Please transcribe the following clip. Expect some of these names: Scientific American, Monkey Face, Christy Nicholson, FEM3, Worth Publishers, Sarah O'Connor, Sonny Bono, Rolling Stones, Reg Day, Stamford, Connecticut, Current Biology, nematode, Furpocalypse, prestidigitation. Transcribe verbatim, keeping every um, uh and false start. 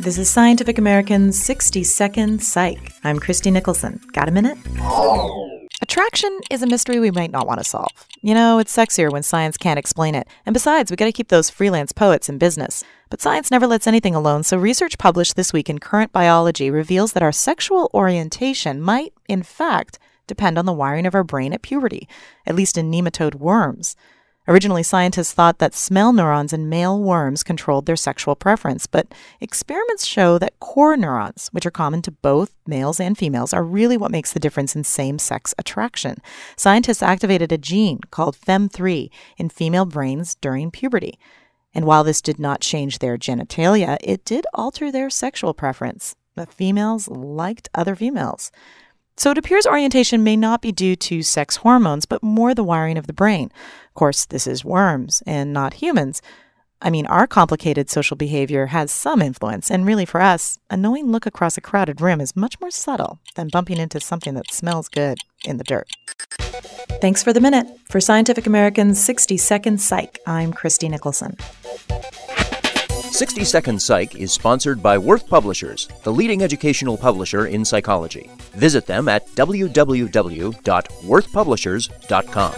This is Scientific American's sixty second Psych. I'm Christy Nicholson. Got a minute? Attraction is a mystery we might not want to solve. You know, it's sexier when science can't explain it. And besides, we got to keep those freelance poets in business. But science never lets anything alone, so research published this week in Current Biology reveals that our sexual orientation might, in fact, depend on the wiring of our brain at puberty, at least in nematode worms. Originally, scientists thought that smell neurons in male worms controlled their sexual preference, but experiments show that core neurons, which are common to both males and females, are really what makes the difference in same-sex attraction. Scientists activated a gene called F E M three in female brains during puberty. And while this did not change their genitalia, it did alter their sexual preference. The females liked other females. So it appears orientation may not be due to sex hormones, but more the wiring of the brain. Of course, this is worms and not humans. I mean, our complicated social behavior has some influence, and really for us, a knowing look across a crowded room is much more subtle than bumping into something that smells good in the dirt. Thanks for the minute. For Scientific American's sixty second Psych, I'm Christy Nicholson. sixty second Psych is sponsored by Worth Publishers, the leading educational publisher in psychology. Visit them at w w w dot worth publishers dot com.